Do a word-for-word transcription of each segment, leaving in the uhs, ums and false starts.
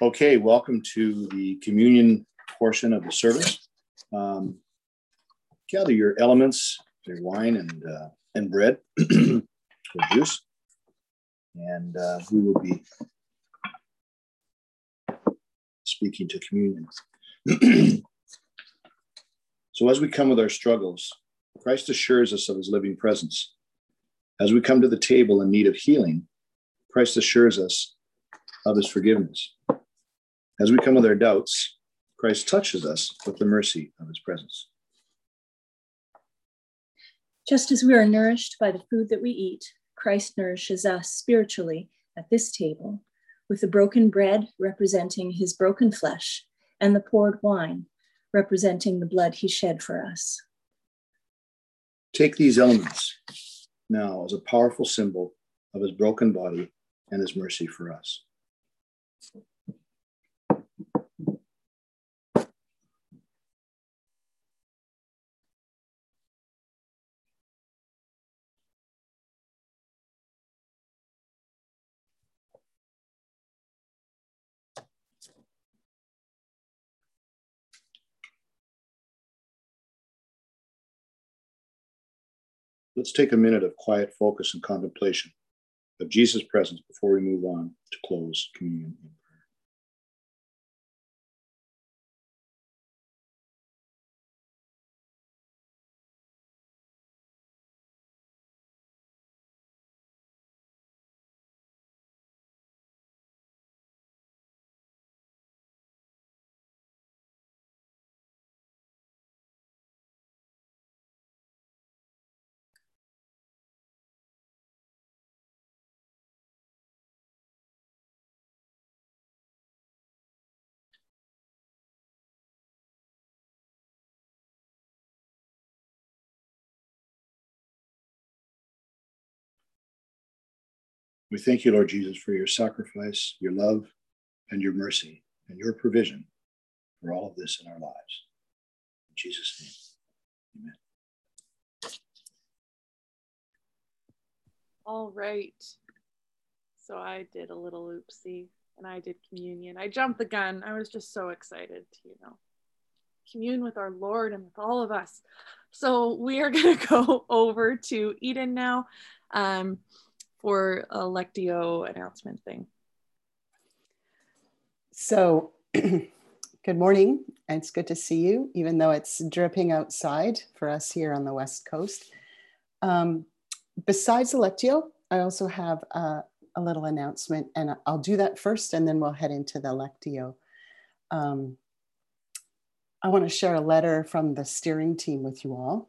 Okay, welcome to the communion portion of the service. Um, gather your elements, your wine and uh, and bread, or juice, and uh, we will be speaking to communion. So as we come with our struggles, Christ assures us of his living presence. As we come to the table in need of healing, Christ assures us of his forgiveness. As we come with our doubts, Christ touches us with the mercy of his presence. Just as we are nourished by the food that we eat, Christ nourishes us spiritually at this table, with the broken bread representing his broken flesh and the poured wine representing the blood he shed for us. Take these elements now as a powerful symbol of his broken body and his mercy for us. Let's take a minute of quiet focus and contemplation of Jesus' presence before we move on to close communion in prayer. We thank you, Lord Jesus, for your sacrifice, your love, and your mercy, and your provision for all of this in our lives. In Jesus' name, amen. All right. So I did a little oopsie, and I did communion. I jumped the gun. I was just so excited to, you know, commune with our Lord and with all of us. So we are going to go over to Eden now. Um, Or a Lectio announcement thing. So, good morning. It's good to see you, even though it's dripping outside for us here on the West Coast. Um, besides the Lectio, I also have a, a little announcement, and I'll do that first, and then we'll head into the Lectio. Um, I want to share a letter from the steering team with you all.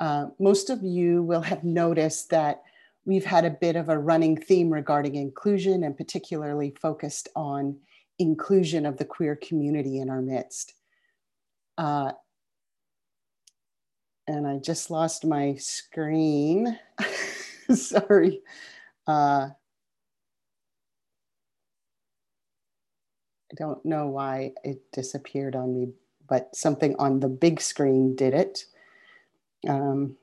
Uh, most of you will have noticed that we've had a bit of a running theme regarding inclusion, and particularly focused on inclusion of the queer community in our midst. Uh, and I just lost my screen. Sorry. Uh, I don't know why it disappeared on me, but something on the big screen did it. Um,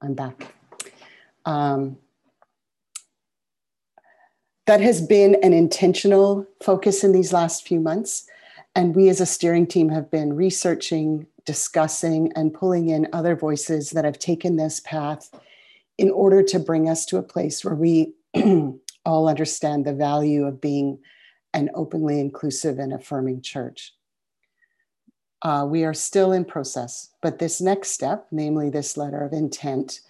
I'm back. Um, that has been an intentional focus in these last few months, and we as a steering team have been researching, discussing, and pulling in other voices that have taken this path in order to bring us to a place where we all understand the value of being an openly inclusive and affirming church. Uh, we are still in process, but this next step, namely this letter of intent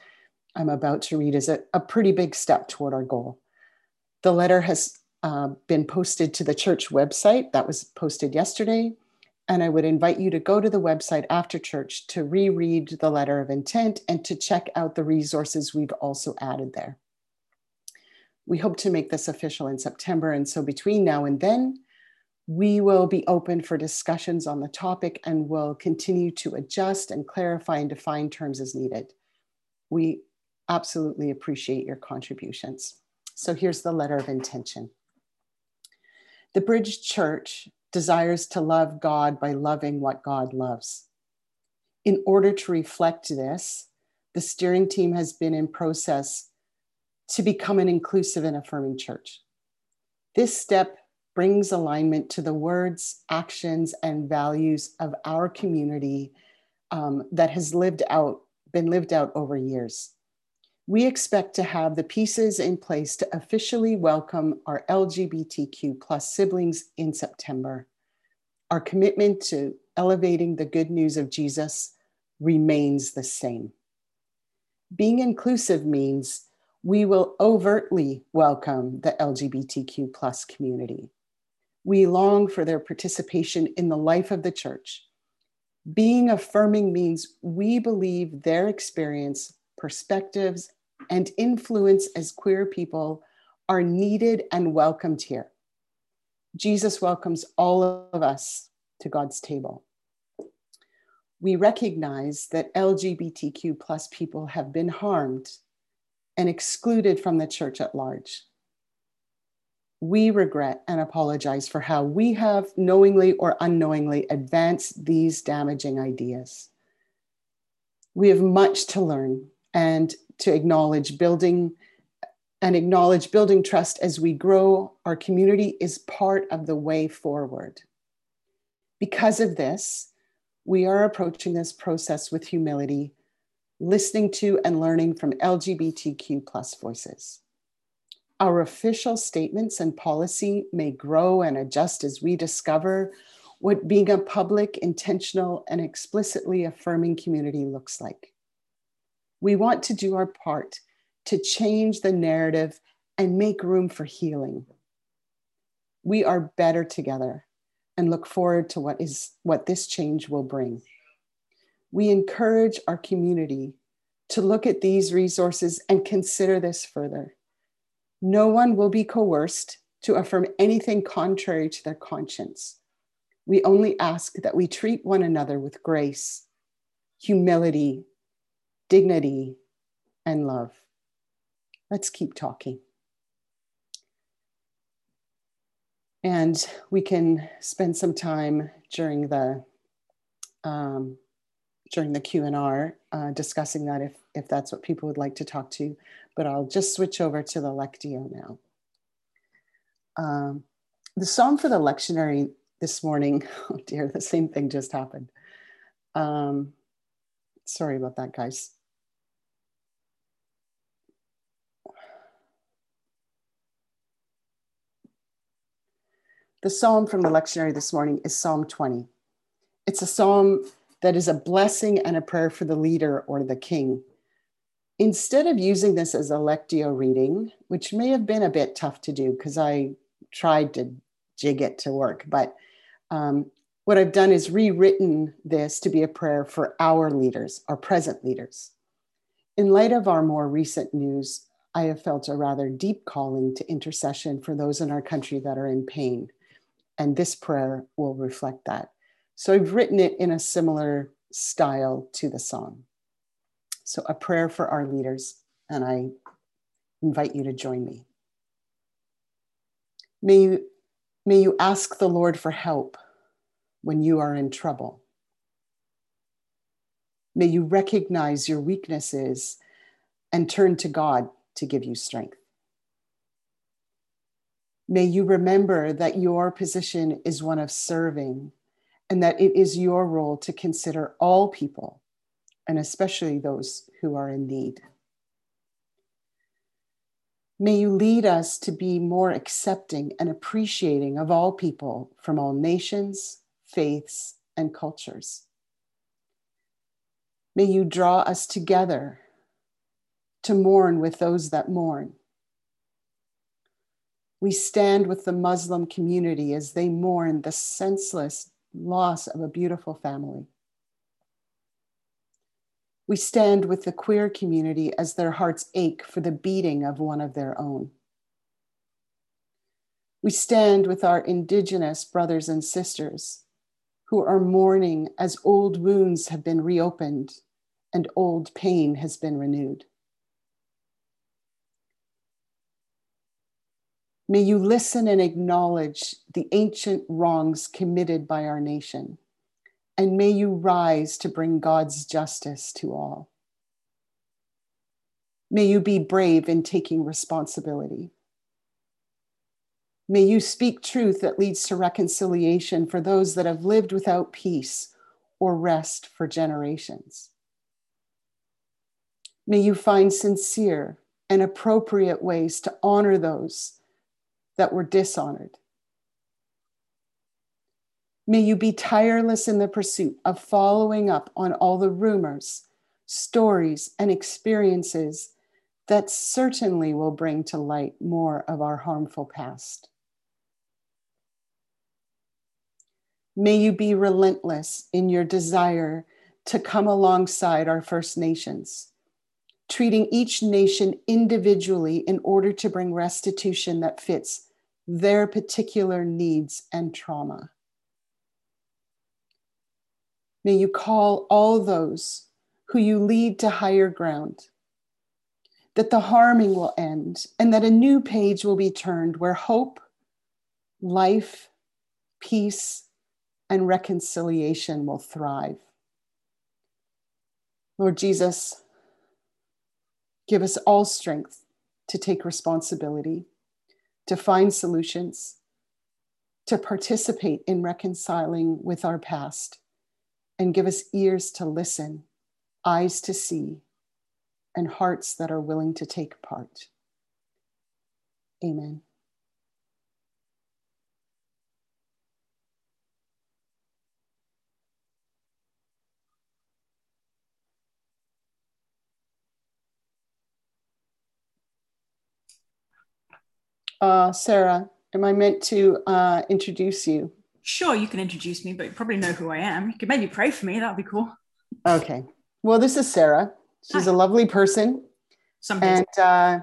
I'm about to read, is a, a pretty big step toward our goal. The letter has uh, been posted to the church website. That was posted yesterday. And I would invite you to go to the website after church to reread the letter of intent and to check out the resources we've also added there. We hope to make this official in September. And so between now and then, we will be open for discussions on the topic and will continue to adjust and clarify and define terms as needed. We absolutely appreciate your contributions. So here's the letter of intention. The Bridge Church desires to love God by loving what God loves. In order to reflect this, the steering team has been in process to become an inclusive and affirming church. This step brings alignment to the words, actions, and values of our community um, that has lived out, been lived out over years. We expect to have the pieces in place to officially welcome our L G B T Q plus siblings in September. Our commitment to elevating the good news of Jesus remains the same. Being inclusive means we will overtly welcome the L G B T Q plus community. We long for their participation in the life of the church. Being affirming means we believe their experience, perspectives, and influence as queer people are needed and welcomed here. Jesus welcomes all of us to God's table. We recognize that L G B T Q plus people have been harmed and excluded from the church at large. We regret and apologize for how we have knowingly or unknowingly advanced these damaging ideas. We have much to learn and to acknowledge building and acknowledge building trust as we grow. Our community is part of the way forward. Because of this, we are approaching this process with humility, listening to and learning from L G B T Q plus voices. Our official statements and policy may grow and adjust as we discover what being a public, intentional, and explicitly affirming community looks like. We want to do our part to change the narrative and make room for healing. We are better together and look forward to what is what this change will bring. We encourage our community to look at these resources and consider this further. No one will be coerced to affirm anything contrary to their conscience. We only ask that we treat one another with grace, humility, dignity, and love. Let's keep talking. And we can spend some time during the um, during the Q and R, uh, discussing that if, if that's what people would like to talk to, but I'll just switch over to the Lectio now. Um, the Psalm for the Lectionary this morning, oh dear, the same thing just happened. Um, sorry about that, guys. The Psalm from the Lectionary this morning is Psalm twenty. It's a Psalm that is a blessing and a prayer for the leader or the king. Instead of using this as a Lectio reading, which may have been a bit tough to do because I tried to jig it to work, but um, what I've done is rewritten this to be a prayer for our leaders, our present leaders. In light of our more recent news, I have felt a rather deep calling to intercession for those in our country that are in pain, and this prayer will reflect that. So I've written it in a similar style to the song. So a prayer for our leaders, and I invite you to join me. May you, may you ask the Lord for help when you are in trouble. May you recognize your weaknesses and turn to God to give you strength. May you remember that your position is one of serving, and that it is your role to consider all people, and especially those who are in need. May you lead us to be more accepting and appreciating of all people from all nations, faiths, and cultures. May you draw us together to mourn with those that mourn. We stand with the Muslim community as they mourn the senseless loss of a beautiful family. We stand with the queer community as their hearts ache for the beating of one of their own. We stand with our Indigenous brothers and sisters who are mourning as old wounds have been reopened and old pain has been renewed. May you listen and acknowledge the ancient wrongs committed by our nation, and may you rise to bring God's justice to all. May you be brave in taking responsibility. May you speak truth that leads to reconciliation for those that have lived without peace or rest for generations. May you find sincere and appropriate ways to honor those that were dishonored. May you be tireless in the pursuit of following up on all the rumors, stories, and experiences that certainly will bring to light more of our harmful past. May you be relentless in your desire to come alongside our First Nations, treating each nation individually in order to bring restitution that fits their particular needs and trauma. May you call all those who you lead to higher ground, that the harming will end and that a new page will be turned where hope, life, peace, and reconciliation will thrive. Lord Jesus, give us all strength to take responsibility, to find solutions, to participate in reconciling with our past, and give us ears to listen, eyes to see, and hearts that are willing to take part. Amen. Uh, Sarah, am I meant to uh, introduce you? Sure, you can introduce me, but you probably know who I am. You can maybe pray for me. That'd be cool. Okay. Well, this is Sarah. She's Hi. A lovely person. Sometimes. And uh,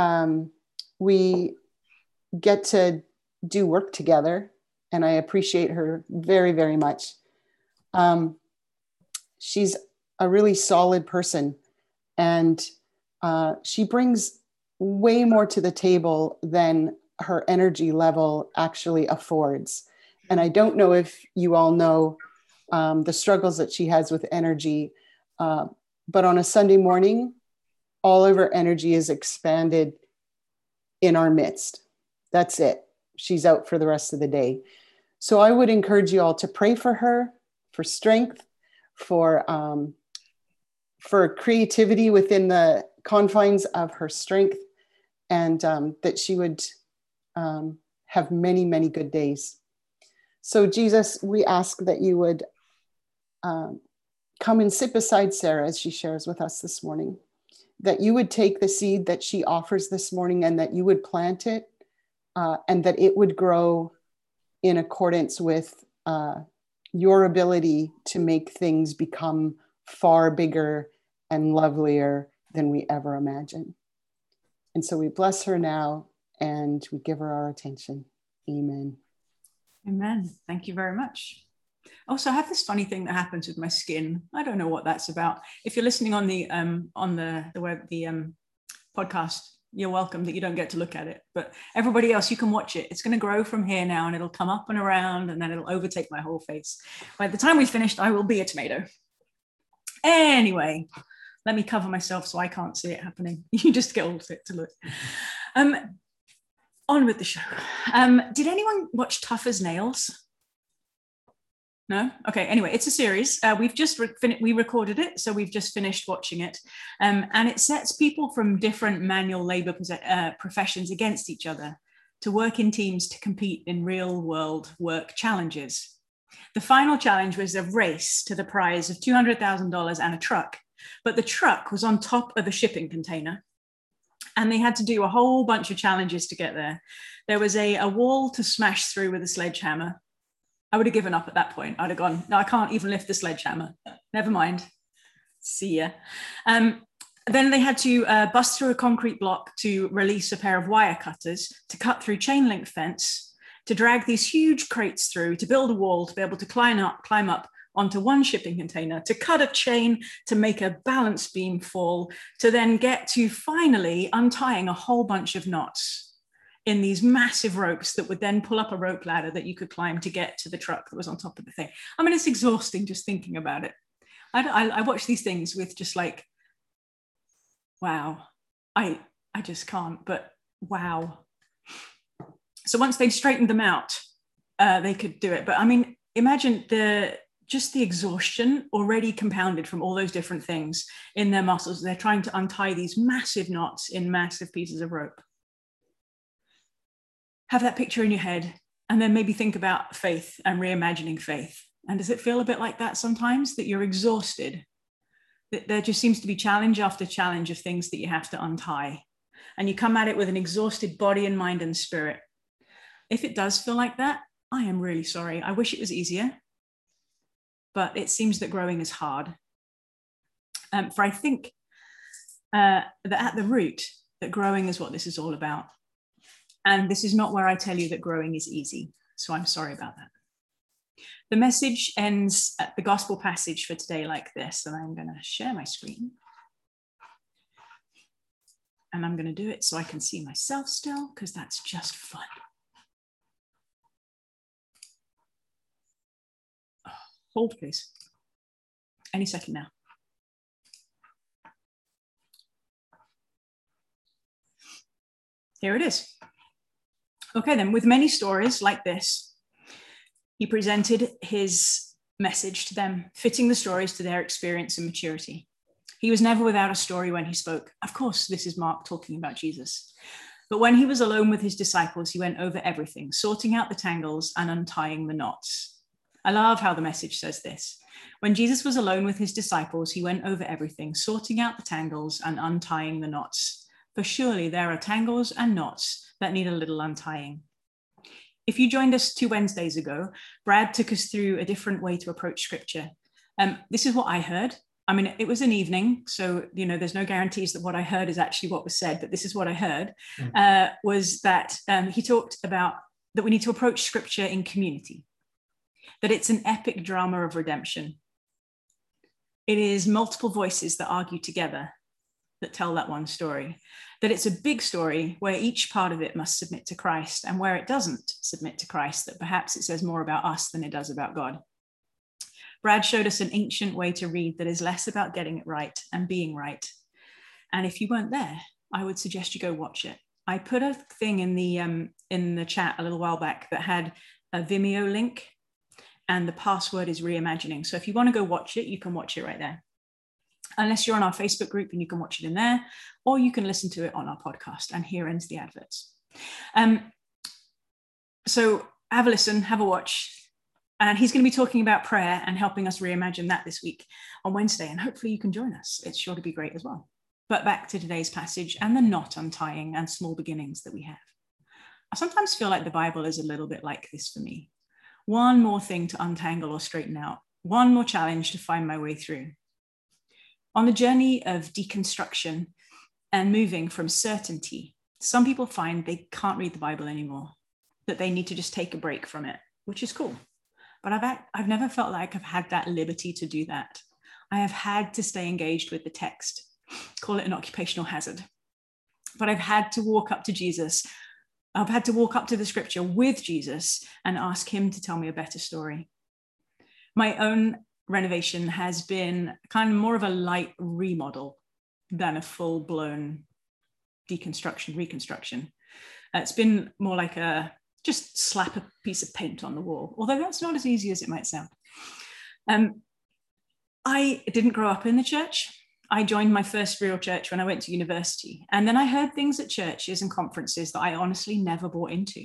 um, we get to do work together, and I appreciate her very, very much. Um, she's a really solid person, and uh, she brings way more to the table than her energy level actually affords. And I don't know if you all know um, the struggles that she has with energy, uh, but on a Sunday morning, all of her energy is expanded in our midst. That's it. She's out for the rest of the day. So I would encourage you all to pray for her, for strength, for, um, for creativity within the confines of her strength, and um, that she would um, have many, many good days. So Jesus, we ask that you would um, come and sit beside Sarah as she shares with us this morning, that you would take the seed that she offers this morning and that you would plant it, uh, and that it would grow in accordance with uh, your ability to make things become far bigger and lovelier than we ever imagine. And so we bless her now and we give her our attention. Amen. Amen. Thank you very much. Also, I have this funny thing that happens with my skin. I don't know what that's about. If you're listening on the um, on the the web, the um, podcast, you're welcome that you don't get to look at it. But everybody else, you can watch it. It's going to grow from here now, and it'll come up and around, and then it'll overtake my whole face. By the time we finished, I will be a tomato. Anyway. Let me cover myself so I can't see it happening. You just get all of it to look. Um, on with the show. Um, did anyone watch Tough as Nails? No? Okay, anyway, it's a series. Uh, we've just, re- fin- we recorded it, so we've just finished watching it. Um, and it sets people from different manual labor uh, professions against each other to work in teams to compete in real world work challenges. The final challenge was a race to the prize of two hundred thousand dollars and a truck. But the truck was on top of a shipping container, and they had to do a whole bunch of challenges to get there. There was a, a wall to smash through with a sledgehammer. I would have given up at that point. I'd have gone, no, I can't even lift the sledgehammer. Never mind. See ya. Um, then they had to uh, bust through a concrete block to release a pair of wire cutters, to cut through chain link fence, to drag these huge crates through, to build a wall, to be able to climb up, climb up, onto one shipping container, to cut a chain, to make a balance beam fall, to then get to finally untying a whole bunch of knots in these massive ropes that would then pull up a rope ladder that you could climb to get to the truck that was on top of the thing. I mean, it's exhausting just thinking about it. I, I, I watch these things with just like, wow, I I just can't, but wow. So once they'd straightened them out, uh, they could do it. But I mean, imagine the just the exhaustion already compounded from all those different things in their muscles. They're trying to untie these massive knots in massive pieces of rope. Have that picture in your head, and then maybe think about faith and reimagining faith. And does it feel a bit like that sometimes, that you're exhausted? That there just seems to be challenge after challenge of things that you have to untie. And you come at it with an exhausted body and mind and spirit. If it does feel like that, I am really sorry. I wish it was easier. But it seems that growing is hard. Um, for I think uh, that at the root, that growing is what this is all about. And this is not where I tell you that growing is easy. So I'm sorry about that. The message ends at the gospel passage for today like this. And I'm going to share my screen. And I'm going to do it so I can see myself still, because that's just fun. Hold, please. Any second now. Here it is. Okay, then, with many stories like this, he presented his message to them, fitting the stories to their experience and maturity. He was never without a story when he spoke. Of course, this is Mark talking about Jesus. But when he was alone with his disciples, he went over everything, sorting out the tangles and untying the knots. I love how the message says this. When Jesus was alone with his disciples, he went over everything, sorting out the tangles and untying the knots. For surely there are tangles and knots that need a little untying. If you joined us two Wednesdays ago, Brad took us through a different way to approach scripture. Um, this is what I heard. I mean, it was an evening, so, you know, there's no guarantees that what I heard is actually what was said, but this is what I heard, uh, was that um, he talked about that we need to approach scripture in community. That it's an epic drama of redemption. It is multiple voices that argue together that tell that one story. That it's a big story where each part of it must submit to Christ, and where it doesn't submit to Christ, that perhaps it says more about us than it does about God. Brad showed us an ancient way to read that is less about getting it right and being right. And if you weren't there, I would suggest you go watch it. I put a thing in the, um, in the chat a little while back that had a Vimeo link, and the password is reimagining. So if you want to go watch it, you can watch it right there. Unless you're on our Facebook group, and you can watch it in there, or you can listen to it on our podcast. And here ends the adverts. Um, so have a listen, have a watch. And he's going to be talking about prayer and helping us reimagine that this week on Wednesday. And hopefully you can join us. It's sure to be great as well. But back to today's passage and the knot untying and small beginnings that we have. I sometimes feel like the Bible is a little bit like this for me. One more thing to untangle or straighten out. One more challenge to find my way through. On the journey of deconstruction and moving from certainty, some people find they can't read the Bible anymore, that they need to just take a break from it, which is cool. But I've, I've never felt like I've had that liberty to do that. I have had to stay engaged with the text, call it an occupational hazard. But I've had to walk up to Jesus I've had to walk up to the scripture with Jesus and ask him to tell me a better story. My own renovation has been kind of more of a light remodel than a full-blown deconstruction, reconstruction. Uh, it's been more like a just slap a piece of paint on the wall, although that's not as easy as it might sound. Um, I didn't grow up in the church. I joined my first real church when I went to university. And then I heard things at churches and conferences that I honestly never bought into.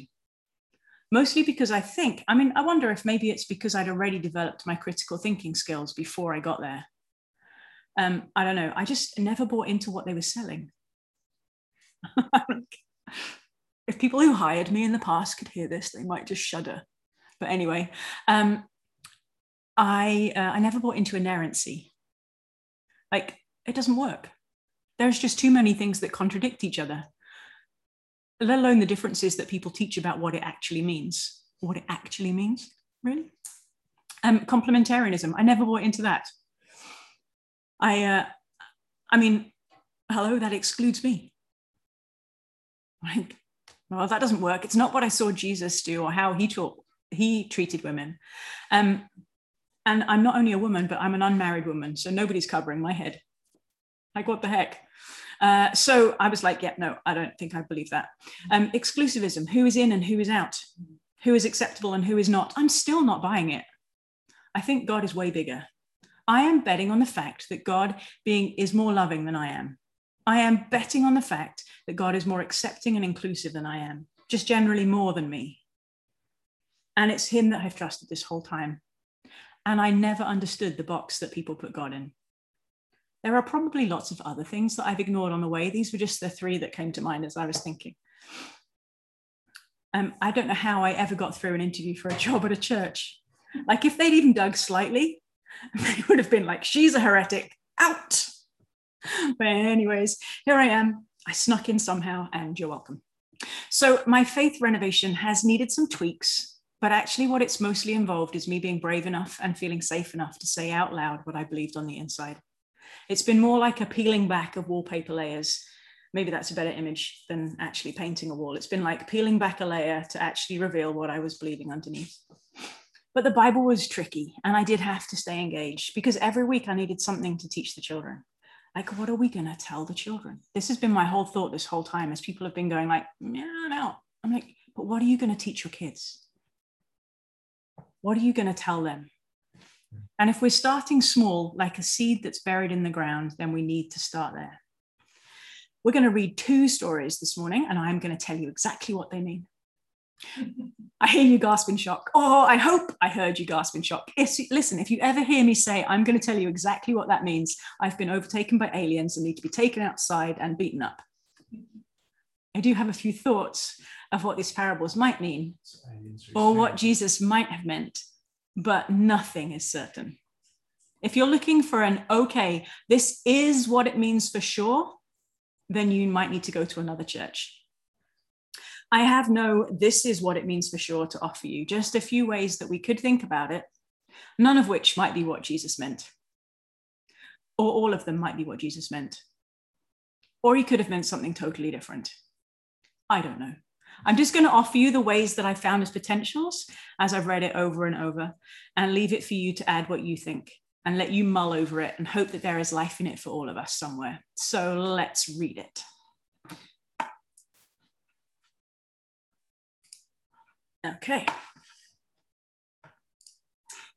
Mostly because I think, I mean, I wonder if maybe it's because I'd already developed my critical thinking skills before I got there. Um, I don't know. I just never bought into what they were selling. If people who hired me in the past could hear this, they might just shudder. But anyway, um, I, uh, I never bought into inerrancy. Like, it doesn't work. There's just too many things that contradict each other, let alone the differences that people teach about what it actually means. What it actually means, really? Um, complementarianism, I never bought into that. I, uh, I mean, hello, that excludes me. Like, well, that doesn't work. It's not what I saw Jesus do or how he taught, he treated women. Um, and I'm not only a woman, but I'm an unmarried woman, so nobody's covering my head. Like, what the heck? Uh, so I was like, yeah, no, I don't think I believe that. Um, exclusivism, who is in and who is out, who is acceptable and who is not. I'm still not buying it. I think God is way bigger. I am betting on the fact that God being is more loving than I am. I am betting on the fact that God is more accepting and inclusive than I am, just generally more than me. And it's him that I've trusted this whole time. And I never understood the box that people put God in. There are probably lots of other things that I've ignored on the way. These were just the three that came to mind as I was thinking. Um, I don't know how I ever got through an interview for a job at a church. Like if they'd even dug slightly, they would have been like, she's a heretic, out. But anyways, here I am. I snuck in somehow and you're welcome. So my faith renovation has needed some tweaks, but actually what it's mostly involved is me being brave enough and feeling safe enough to say out loud what I believed on the inside. It's been more like a peeling back of wallpaper layers. Maybe that's a better image than actually painting a wall. It's been like peeling back a layer to actually reveal what I was believing underneath. But the Bible was tricky and I did have to stay engaged because every week I needed something to teach the children. Like, what are we going to tell the children? This has been my whole thought this whole time as people have been going like, yeah, I'm out. I'm like, but what are you going to teach your kids? What are you going to tell them? And if we're starting small, like a seed that's buried in the ground, then we need to start there. We're going to read two stories this morning, and I'm going to tell you exactly what they mean. I hear you gasp in shock. Oh, I hope I heard you gasp in shock. If, listen, if you ever hear me say, I'm going to tell you exactly what that means, I've been overtaken by aliens and need to be taken outside and beaten up. I do have a few thoughts of what these parables might mean or what Jesus might have meant, but nothing is certain. If you're looking for an, okay, this is what it means for sure, then you might need to go to another church. I have no, this is what it means for sure to offer you, just a few ways that we could think about it, none of which might be what Jesus meant. Or all of them might be what Jesus meant. Or he could have meant something totally different. I don't know. I'm just going to offer you the ways that I found as potentials as I've read it over and over and leave it for you to add what you think and let you mull over it and hope that there is life in it for all of us somewhere. So let's read it. Okay.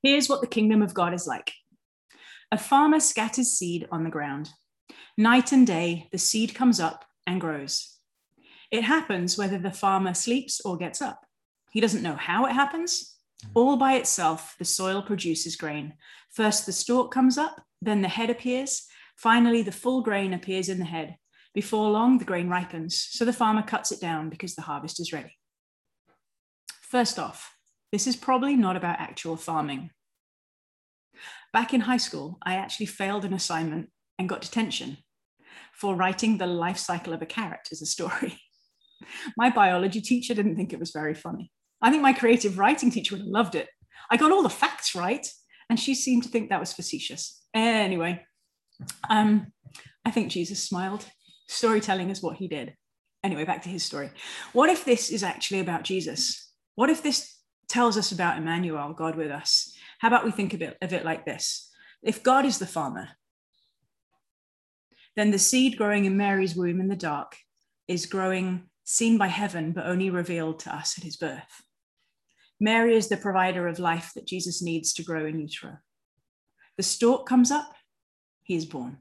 Here's what the kingdom of God is like. A farmer scatters seed on the ground. Night and day, the seed comes up and grows. It happens whether the farmer sleeps or gets up. He doesn't know how it happens. All by itself, the soil produces grain. First, the stalk comes up, then the head appears. Finally, the full grain appears in the head. Before long, the grain ripens, so the farmer cuts it down because the harvest is ready. First off, this is probably not about actual farming. Back in high school, I actually failed an assignment and got detention for writing the life cycle of a carrot as a story. My biology teacher didn't think it was very funny. I think my creative writing teacher would have loved it. I got all the facts right, and she seemed to think that was facetious. Anyway, um, I think Jesus smiled. Storytelling is what he did. Anyway, back to his story. What if this is actually about Jesus? What if this tells us about Emmanuel, God with us? How about we think a bit of it like this? If God is the farmer, then the seed growing in Mary's womb in the dark is growing seen by heaven, but only revealed to us at his birth. Mary is the provider of life that Jesus needs to grow in utero. The stalk comes up, he is born.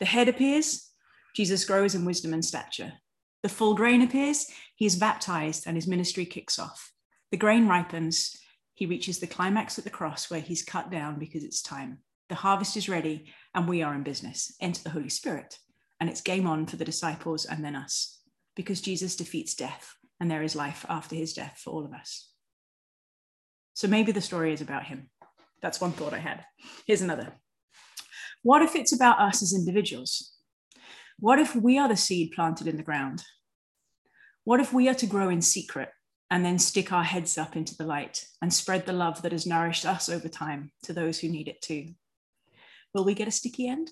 The head appears, Jesus grows in wisdom and stature. The full grain appears, he is baptized and his ministry kicks off. The grain ripens, he reaches the climax at the cross where he's cut down because it's time. The harvest is ready and we are in business. Enter the Holy Spirit and it's game on for the disciples and then us. Because Jesus defeats death and there is life after his death for all of us. So maybe the story is about him. That's one thought I had. Here's another. What if it's about us as individuals? What if we are the seed planted in the ground? What if we are to grow in secret and then stick our heads up into the light and spread the love that has nourished us over time to those who need it too? Will we get a sticky end?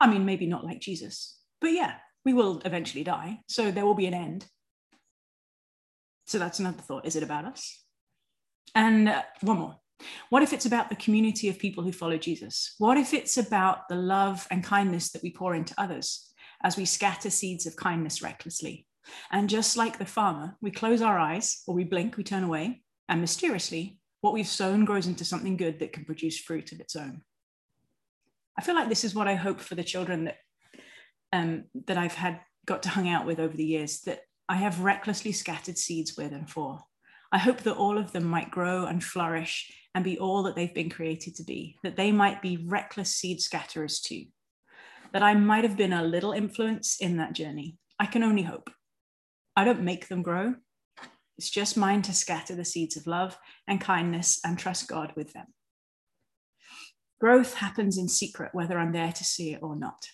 I mean, maybe not like Jesus, but yeah. We will eventually die, so there will be an end. So that's another thought. Is it about us? And uh, one more. What if it's about the community of people who follow Jesus? What if it's about the love and kindness that we pour into others as we scatter seeds of kindness recklessly. And just like the farmer, we close our eyes, or we blink, we turn away, and mysteriously, what we've sown grows into something good that can produce fruit of its own. I feel like this is what I hope for the children that um, that I've had got to hang out with over the years, that I have recklessly scattered seeds with and for. I hope that all of them might grow and flourish and be all that they've been created to be, that they might be reckless seed scatterers too, that I might have been a little influence in that journey. I can only hope. I don't make them grow. It's just mine to scatter the seeds of love and kindness and trust God with them. Growth happens in secret, whether I'm there to see it or not.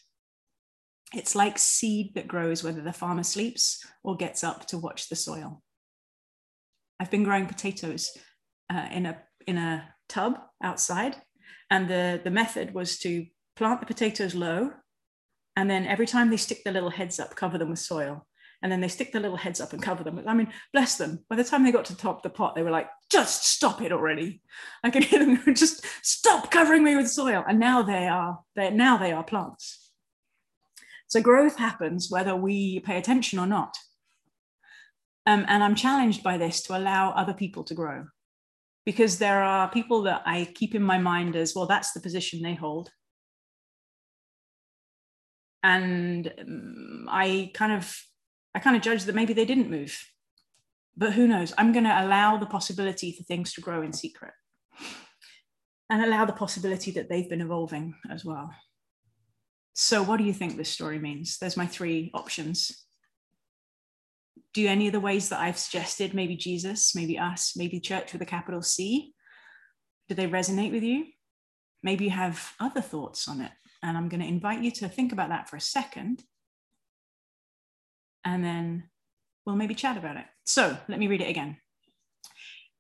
It's like seed that grows whether the farmer sleeps or gets up to watch the soil. I've been growing potatoes uh, in a in a tub outside, and the, the method was to plant the potatoes low, and then every time they stick their little heads up, cover them with soil. And then they stick their little heads up and cover them. I mean, bless them. By the time they got to the top of the pot, they were like, just stop it already. I could hear them, just stop covering me with soil. And now they are, now they are plants. So growth happens whether we pay attention or not. Um, and I'm challenged by this to allow other people to grow, because there are people that I keep in my mind as, well, that's the position they hold. And um, I kind of, I kind of judge that maybe they didn't move, but who knows? I'm going to allow the possibility for things to grow in secret, and allow the possibility that they've been evolving as well. So what do you think this story means? There's my three options. Do any of the ways that I've suggested, maybe Jesus, maybe us, maybe church with a capital C, do they resonate with you? Maybe you have other thoughts on it, and I'm going to invite you to think about that for a second. And then we'll maybe chat about it. So let me read it again.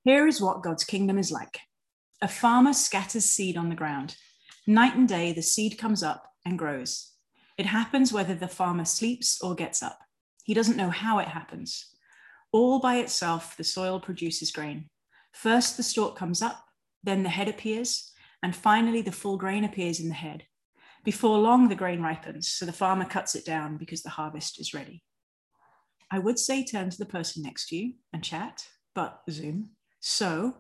Here is what God's kingdom is like. A farmer scatters seed on the ground. Night and day, the seed comes up and grows. It happens whether the farmer sleeps or gets up. He doesn't know how it happens. All by itself, the soil produces grain. First, the stalk comes up, then the head appears, and finally, the full grain appears in the head. Before long, the grain ripens, so the farmer cuts it down because the harvest is ready. I would say turn to the person next to you and chat, but Zoom. So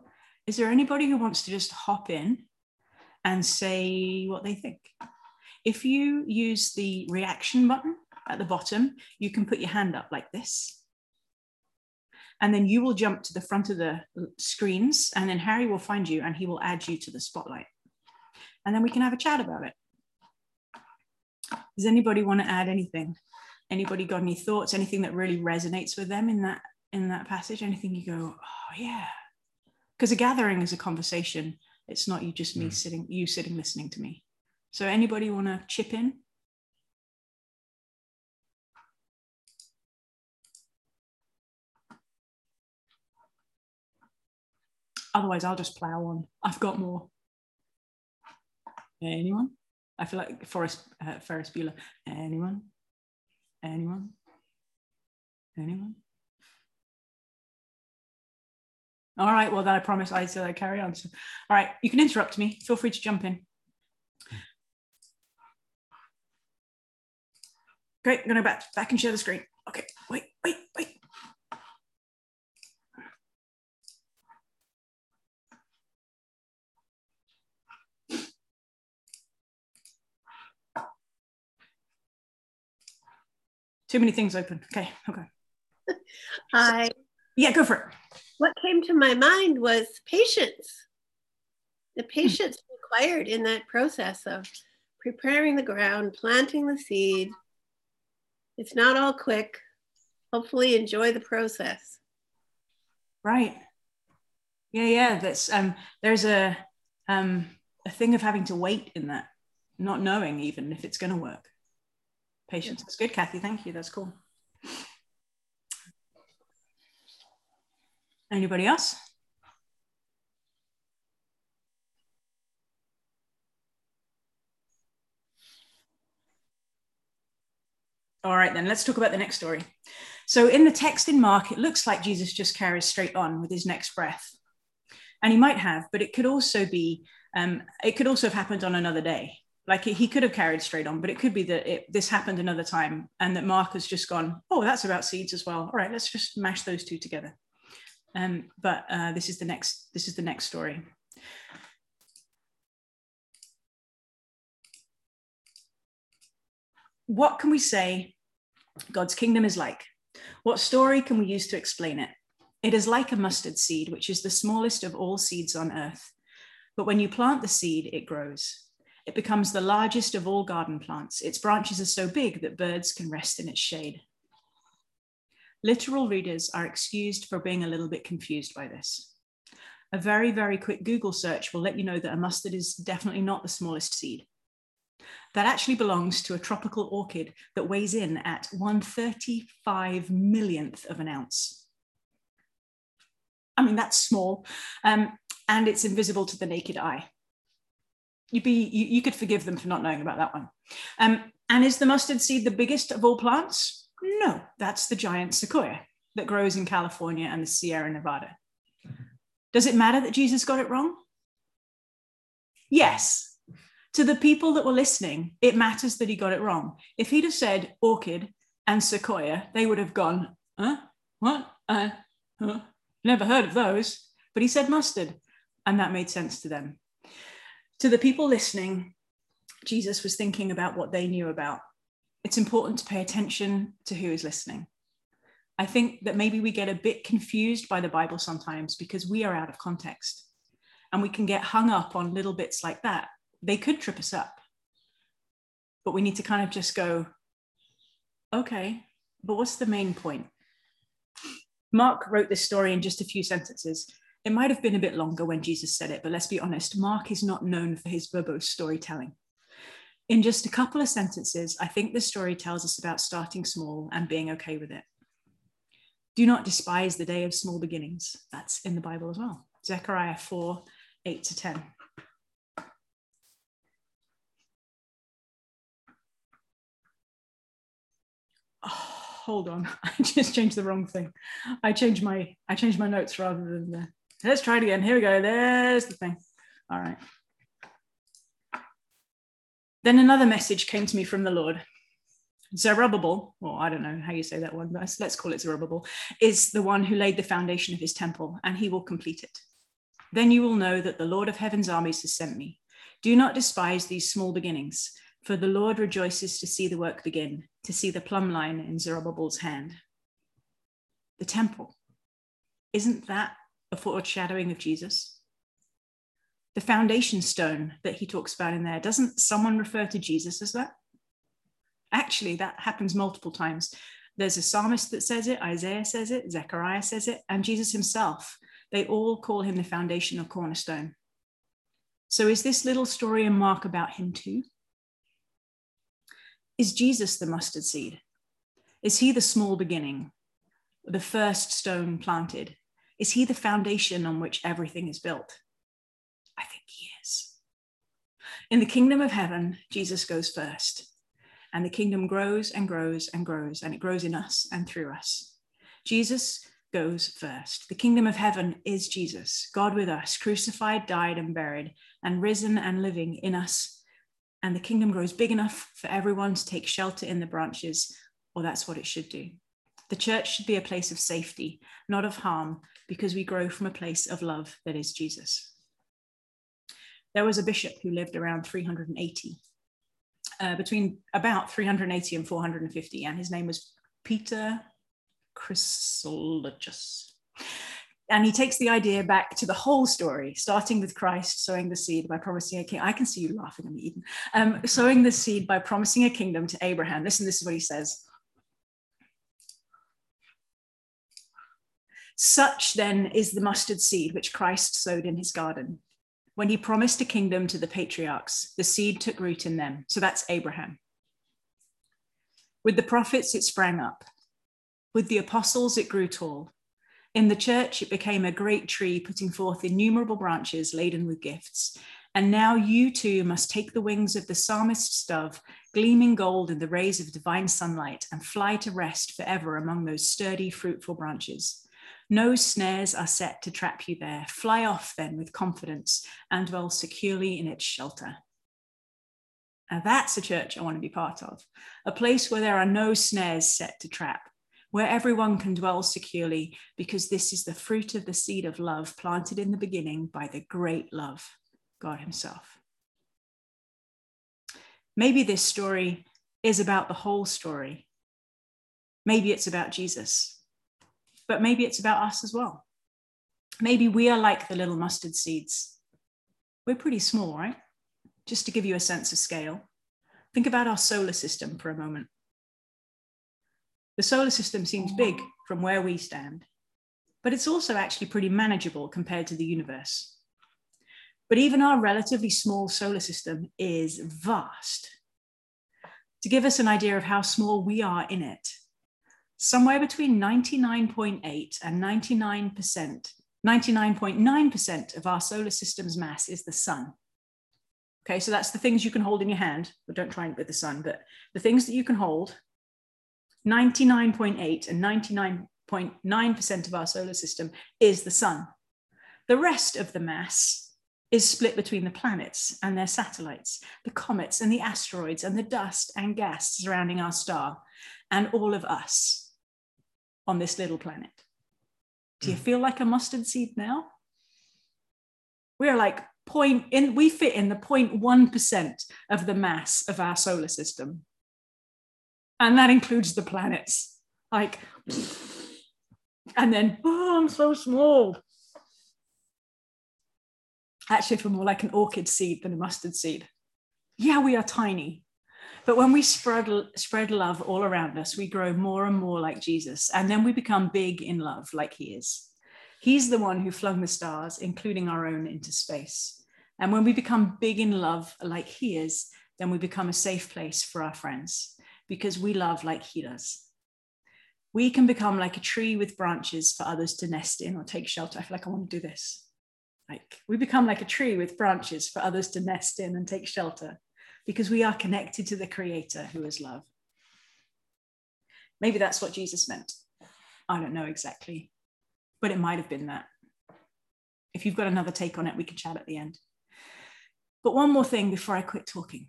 is there anybody who wants to just hop in and say what they think? If you use the reaction button at the bottom, you can put your hand up like this. And then you will jump to the front of the screens, and then Harry will find you and he will add you to the spotlight. And then we can have a chat about it. Does anybody want to add anything? Anybody got any thoughts, anything that really resonates with them in that in that passage? Anything you go, oh yeah. Because a gathering is a conversation. It's not you just me mm. sitting, you sitting listening to me. So anybody want to chip in? Otherwise, I'll just plow on. I've got more. Anyone? I feel like Forrest, uh, Ferris Bueller. Anyone? Anyone? Anyone? All right, well, then I promise I said I carry on. So, all right, you can interrupt me. Feel free to jump in. Great, I'm going to go back, back and share the screen. Okay, wait, wait, wait. Too many things open. Okay, okay. I, yeah, go for it. What came to my mind was patience. The patience mm-hmm. required in that process of preparing the ground, planting the seed. It's not all quick. Hopefully enjoy the process. Right. Yeah, yeah. That's um there's a um a thing of having to wait in that, not knowing even if it's gonna work. Patience. That's good, Kathy. Thank you. That's cool. Anybody else? All right, then let's talk about the next story. So in the text in Mark, it looks like Jesus just carries straight on with his next breath. And he might have, but it could also be, um, it could also have happened on another day. Like he could have carried straight on, but it could be that it, this happened another time and that Mark has just gone, oh, that's about seeds as well. All right, let's just mash those two together. Um, but uh, this is the next, this is the next story. What can we say God's kingdom is like? What story can we use to explain it? It is like a mustard seed, which is the smallest of all seeds on earth. But when you plant the seed, it grows. It becomes the largest of all garden plants. Its branches are so big that birds can rest in its shade. Literal readers are excused for being a little bit confused by this. A very, very quick Google search will let you know that a mustard is definitely not the smallest seed. That actually belongs to a tropical orchid that weighs in at one thirty-five millionth of an ounce. I mean, that's small, um, and it's invisible to the naked eye. You'd be, you, you could forgive them for not knowing about that one. Um, and is the mustard seed the biggest of all plants? No, that's the giant sequoia that grows in California and the Sierra Nevada. Does it matter that Jesus got it wrong? Yes. To the people that were listening, it matters that he got it wrong. If he'd have said orchid and sequoia, they would have gone, huh? What? Uh, huh? Never heard of those. But he said mustard, and that made sense to them. To the people listening, Jesus was thinking about what they knew about. It's important to pay attention to who is listening. I think that maybe we get a bit confused by the Bible sometimes because we are out of context, and we can get hung up on little bits like that. They could trip us up, but we need to kind of just go, okay, but what's the main point? Mark wrote this story in just a few sentences. It might have been a bit longer when Jesus said it, but let's be honest, Mark is not known for his verbose storytelling. In just a couple of sentences, I think the story tells us about starting small and being okay with it. Do not despise the day of small beginnings. That's in the Bible as well. Zechariah four, eight to ten. Hold on, I just changed the wrong thing. I changed my I changed my notes rather than the, let's try it again. Here we go, there's the thing. All right. Then another message came to me from the Lord. Zerubbabel, well, I don't know how you say that one, but let's call it Zerubbabel, is the one who laid the foundation of his temple, and he will complete it. Then you will know that the Lord of heaven's armies has sent me. Do not despise these small beginnings, for the Lord rejoices to see the work begin, to see the plumb line in Zerubbabel's hand. The temple. Isn't that a foreshadowing of Jesus? The foundation stone that he talks about in there, doesn't someone refer to Jesus as that? Actually, that happens multiple times. There's a psalmist that says it, Isaiah says it, Zechariah says it, and Jesus himself. They all call him the foundation or cornerstone. So is this little story in Mark about him too? Is Jesus the mustard seed? Is he the small beginning, the first stone planted? Is he the foundation on which everything is built? I think he is. In the kingdom of heaven, Jesus goes first, and the kingdom grows and grows and grows, and it grows in us and through us. Jesus goes first. The kingdom of heaven is Jesus, God with us, crucified, died, and buried, and risen and living in us. And the kingdom grows big enough for everyone to take shelter in the branches, or that's what it should do. The church should be a place of safety, not of harm, because we grow from a place of love that is Jesus. There was a bishop who lived around three hundred eighty, uh, between about three hundred eighty and four hundred fifty, and his name was Peter Chrysologus. And he takes the idea back to the whole story, starting with Christ sowing the seed by promising a king. I can see you laughing at me, Eden. Um, sowing the seed by promising a kingdom to Abraham. Listen, this is what he says. Such then is the mustard seed which Christ sowed in his garden. When he promised a kingdom to the patriarchs, the seed took root in them. So that's Abraham. With the prophets, it sprang up. With the apostles, it grew tall. In the church, it became a great tree, putting forth innumerable branches laden with gifts. And now you too must take the wings of the psalmist's dove, gleaming gold in the rays of divine sunlight, and fly to rest forever among those sturdy, fruitful branches. No snares are set to trap you there. Fly off then with confidence and dwell securely in its shelter. And that's a church I want to be part of, a place where there are no snares set to trap, where everyone can dwell securely, because this is the fruit of the seed of love planted in the beginning by the great love, God himself. Maybe this story is about the whole story. Maybe it's about Jesus, but maybe it's about us as well. Maybe we are like the little mustard seeds. We're pretty small, right? Just to give you a sense of scale, think about our solar system for a moment. The solar system seems big from where we stand, but it's also actually pretty manageable compared to the universe. But even our relatively small solar system is vast. To give us an idea of how small we are in it, somewhere between ninety-nine point eight and ninety-nine percent, ninety-nine point nine percent of our solar system's mass is the sun. Okay, so that's the things you can hold in your hand. Well, don't try it with the sun, but the things that you can hold, ninety-nine point eight and ninety-nine point nine percent of our solar system is the sun. The rest of the mass is split between the planets and their satellites, the comets and the asteroids and the dust and gas surrounding our star, and all of us on this little planet. Do you feel like a mustard seed now? We're like, Point in, we fit in the zero point one percent of the mass of our solar system. And that includes the planets. Like, and then, oh, I'm so small. Actually, if we're more like an orchid seed than a mustard seed. Yeah, we are tiny. But when we spread, spread love all around us, we grow more and more like Jesus. And then we become big in love like he is. He's the one who flung the stars, including our own, into space. And when we become big in love like he is, then we become a safe place for our friends, because we love like he does. We can become like a tree with branches for others to nest in or take shelter. I feel like I want to do this. Like, we become like a tree with branches for others to nest in and take shelter, because we are connected to the Creator, who is love. Maybe that's what Jesus meant. I don't know exactly. But it might have been that. If you've got another take on it, we can chat at the end. But one more thing before I quit talking.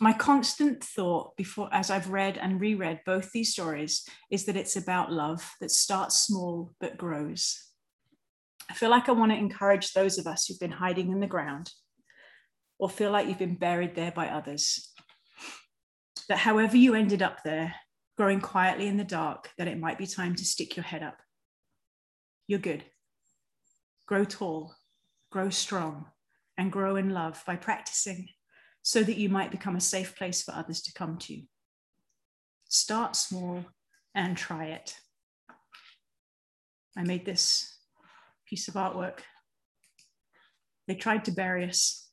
My constant thought before, as I've read and reread both these stories, is that it's about love that starts small but grows. I feel like I want to encourage those of us who've been hiding in the ground or feel like you've been buried there by others, that however you ended up there, growing quietly in the dark, that it might be time to stick your head up. You're good. Grow tall, grow strong, and grow in love by practicing, so that you might become a safe place for others to come to. Start small and try it. I made this piece of artwork. They tried to bury us.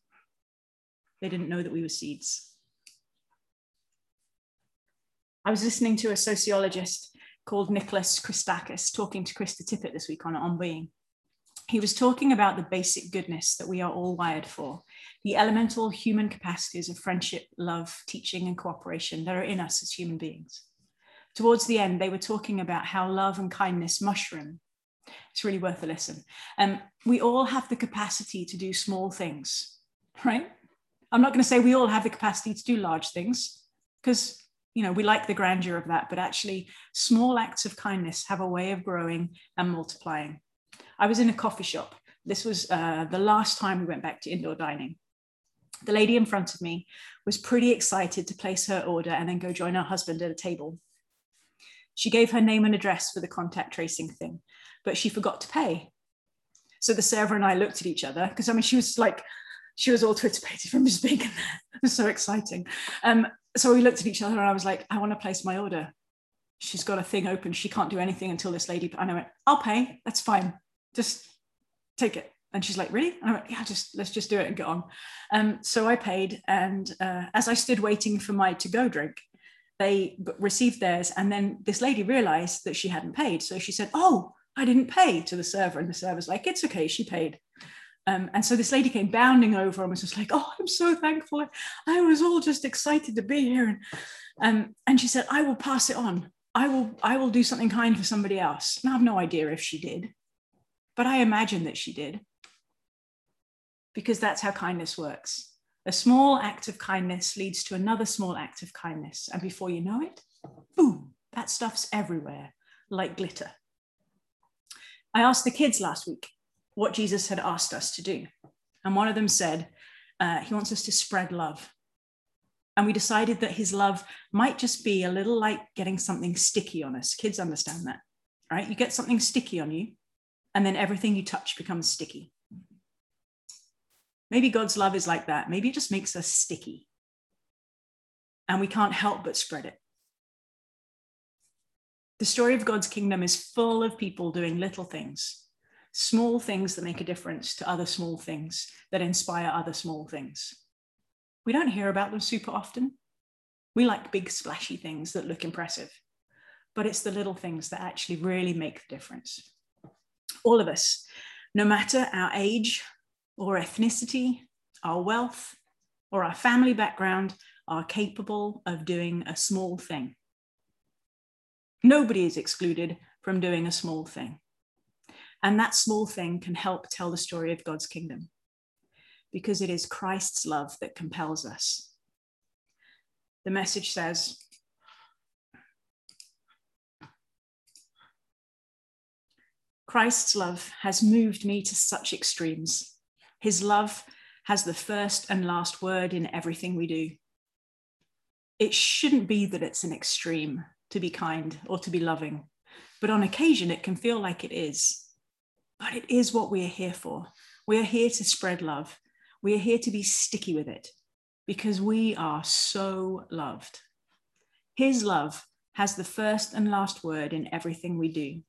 They didn't know that we were seeds. I was listening to a sociologist called Nicholas Christakis talking to Krista Tippett this week on On Being. He was talking about the basic goodness that we are all wired for, the elemental human capacities of friendship, love, teaching, and cooperation that are in us as human beings. Towards the end, they were talking about how love and kindness mushroom. It's really worth a listen. Um, we all have the capacity to do small things, right? I'm not going to say we all have the capacity to do large things, because you know, we like the grandeur of that, but actually small acts of kindness have a way of growing and multiplying. I was in a coffee shop. This was uh, the last time we went back to indoor dining. The lady in front of me was pretty excited to place her order and then go join her husband at a table. She gave her name and address for the contact tracing thing, but she forgot to pay. So the server and I looked at each other, because I mean, she was like, she was all twitterpated from just being in there. It was so exciting. Um, So we looked at each other and I was like, I want to place my order. She's got a thing open. She can't do anything until this lady. And I went, I'll pay. That's fine. Just take it. And she's like, really? And I went, yeah, just let's just do it and get on. Um, so I paid. And uh, as I stood waiting for my to-go drink, they received theirs. And then this lady realized that she hadn't paid. So she said, oh, I didn't pay, to the server. And the server's like, it's okay. She paid. Um, and so this lady came bounding over and was just like, oh, I'm so thankful. I was all just excited to be here. And, um, and she said, I will pass it on. I will, I will do something kind for somebody else. And I have no idea if she did, but I imagine that she did, because that's how kindness works. A small act of kindness leads to another small act of kindness. And before you know it, boom, that stuff's everywhere, like glitter. I asked the kids last week what Jesus had asked us to do. And one of them said, uh, he wants us to spread love. And we decided that his love might just be a little like getting something sticky on us. Kids understand that, right? You get something sticky on you, and then everything you touch becomes sticky. Maybe God's love is like that. Maybe it just makes us sticky. And we can't help but spread it. The story of God's kingdom is full of people doing little things, small things that make a difference to other small things, that inspire other small things. We don't hear about them super often. We like big splashy things that look impressive, but it's the little things that actually really make the difference. All of us, no matter our age or ethnicity, our wealth or our family background, are capable of doing a small thing. Nobody is excluded from doing a small thing. And that small thing can help tell the story of God's kingdom, because it is Christ's love that compels us. The message says, Christ's love has moved me to such extremes. His love has the first and last word in everything we do. It shouldn't be that it's an extreme to be kind or to be loving, but on occasion it can feel like it is. But it is what we are here for. We are here to spread love. We are here to be sticky with it, because we are so loved. His love has the first and last word in everything we do.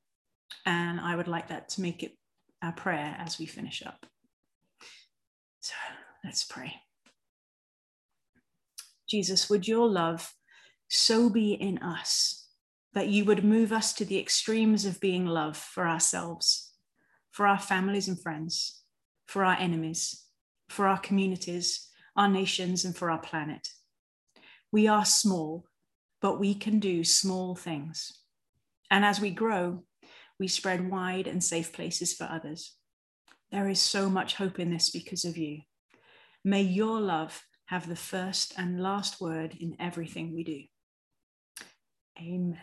And I would like that to make it our prayer as we finish up. So let's pray. Jesus, would your love so be in us that you would move us to the extremes of being love for ourselves, for our families and friends, for our enemies, for our communities, our nations, and for our planet. We are small, but we can do small things. And as we grow, we spread wide and safe places for others. There is so much hope in this because of you. May your love have the first and last word in everything we do. Amen.